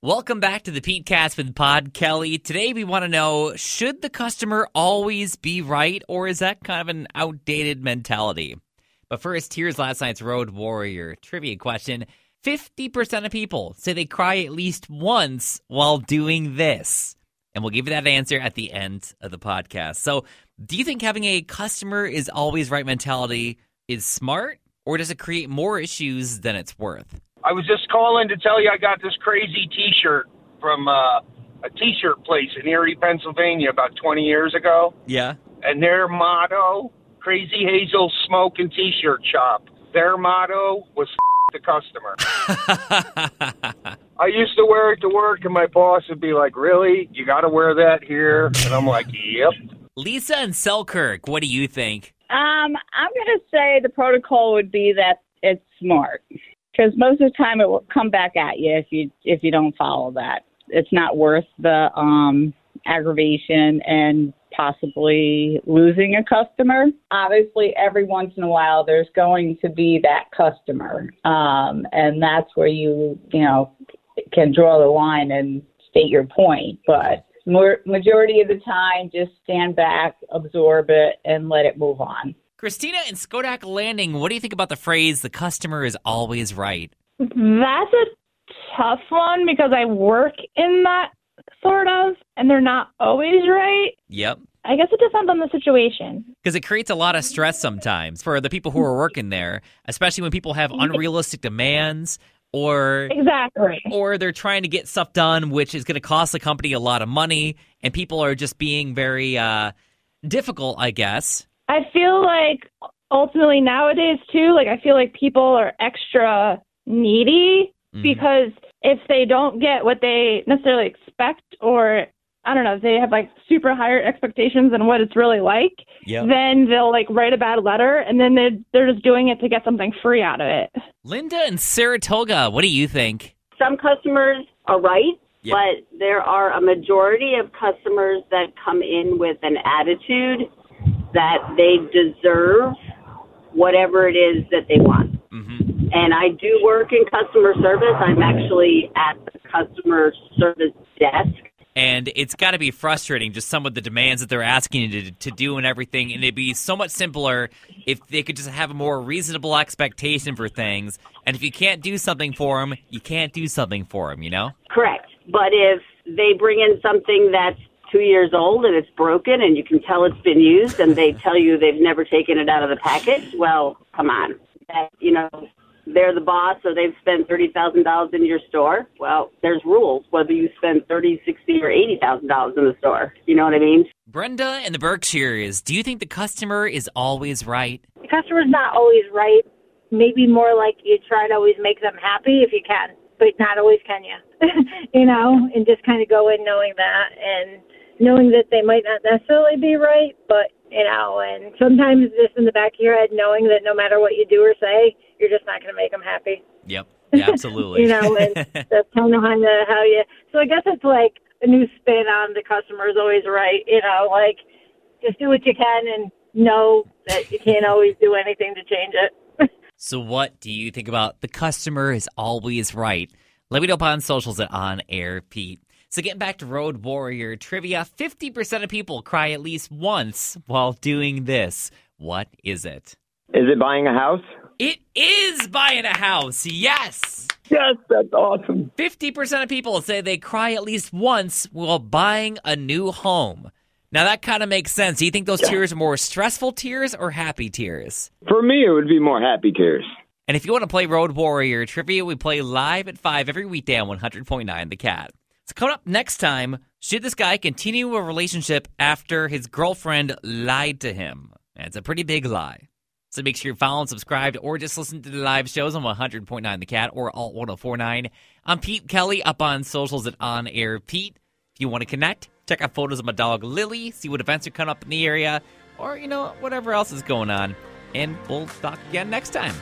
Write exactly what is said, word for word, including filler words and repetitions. Welcome back to the Pete Cast with Pod Kelly. Today we want to know, should the customer always be right, or is that kind of an outdated mentality? But first, here's last night's Road Warrior trivia question. fifty percent of people say they cry at least once while doing this. And we'll give you that answer at the end of the podcast. So do you think having a customer is always right mentality is smart, or does it create more issues than it's worth? I was just calling to tell you I got this crazy T-shirt from uh, a T-shirt place in Erie, Pennsylvania about twenty years ago. Yeah. And their motto, Crazy Hazel Smoke and T-Shirt Shop, their motto was F- the customer. I used to wear it to work, and my boss would be like, really? You got to wear that here? And I'm like, yep. Lisa and Selkirk, what do you think? Um, I'm going to say the protocol would be that it's smart. Because most of the time it will come back at you if you if you don't follow that. It's not worth the um, aggravation and possibly losing a customer. Obviously, every once in a while there's going to be that customer, um, and that's where you you know can draw the line and state your point. But more, majority of the time, just stand back, absorb it, and let it move on. Christina and Skodak Landing, what do you think about the phrase, the customer is always right? That's a tough one because I work in that sort of, and they're not always right. Yep. I guess it depends on the situation. Because it creates a lot of stress sometimes for the people who are working there, especially when people have unrealistic demands or exactly, or they're trying to get stuff done, which is going to cost the company a lot of money, and people are just being very uh, difficult, I guess. I feel like ultimately nowadays, too, like I feel like people are extra needy mm-hmm. because if they don't get what they necessarily expect, or I don't know, if they have like super higher expectations than what it's really like, yep. then they'll like write a bad letter and then they're, they're just doing it to get something free out of it. Linda and Saratoga, what do you think? Some customers are right. Yeah. But there are a majority of customers that come in with an attitude that they deserve whatever it is that they want. Mm-hmm. And I do work in customer service. I'm actually at the customer service desk. And it's got to be frustrating, just some of the demands that they're asking you to, to do and everything. And it'd be so much simpler if they could just have a more reasonable expectation for things. And if you can't do something for them, you can't do something for them, you know? Correct. But if they bring in something that's two years old and it's broken and you can tell it's been used and they tell you they've never taken it out of the package, well, come on. That, you know, they're the boss, so they've spent thirty thousand dollars in your store. Well, there's rules whether you spend thirty thousand dollars, sixty thousand dollars, or eighty thousand dollars in the store. You know what I mean? Brenda and the Berkshires, do you think the customer is always right? The customer's not always right. Maybe more like you try to always make them happy if you can, but not always can you. You know, and just kind of go in knowing that and knowing that they might not necessarily be right, but, you know, and sometimes just in the back of your head, knowing that no matter what you do or say, you're just not going to make them happy. Yep, yeah, absolutely. You know, and that's kind of how you, so I guess it's like a new spin on the customer's always right, you know, like just do what you can and know that you can't always do anything to change it. So what do you think about the customer is always right? Let me know on socials at OnAirPete. So getting back to Road Warrior trivia, fifty percent of people cry at least once while doing this. What is it? Is it buying a house? It is buying a house, yes. Yes, that's awesome. fifty percent of people say they cry at least once while buying a new home. Now, that kind of makes sense. Do you think those yeah. tears are more stressful tears or happy tears? For me, it would be more happy tears. And if you want to play Road Warrior trivia, we play live at five every weekday on one hundred point nine The Cat. So coming up next time, should this guy continue a relationship after his girlfriend lied to him? That's a pretty big lie. So make sure you're following, subscribed, or just listen to the live shows on one hundred point nine The Cat or Alt one oh four point nine. I'm Pete Kelly, up on socials at OnAirPete. If you want to connect, check out photos of my dog Lily, see what events are coming up in the area, or, you know, whatever else is going on. And we'll talk again next time.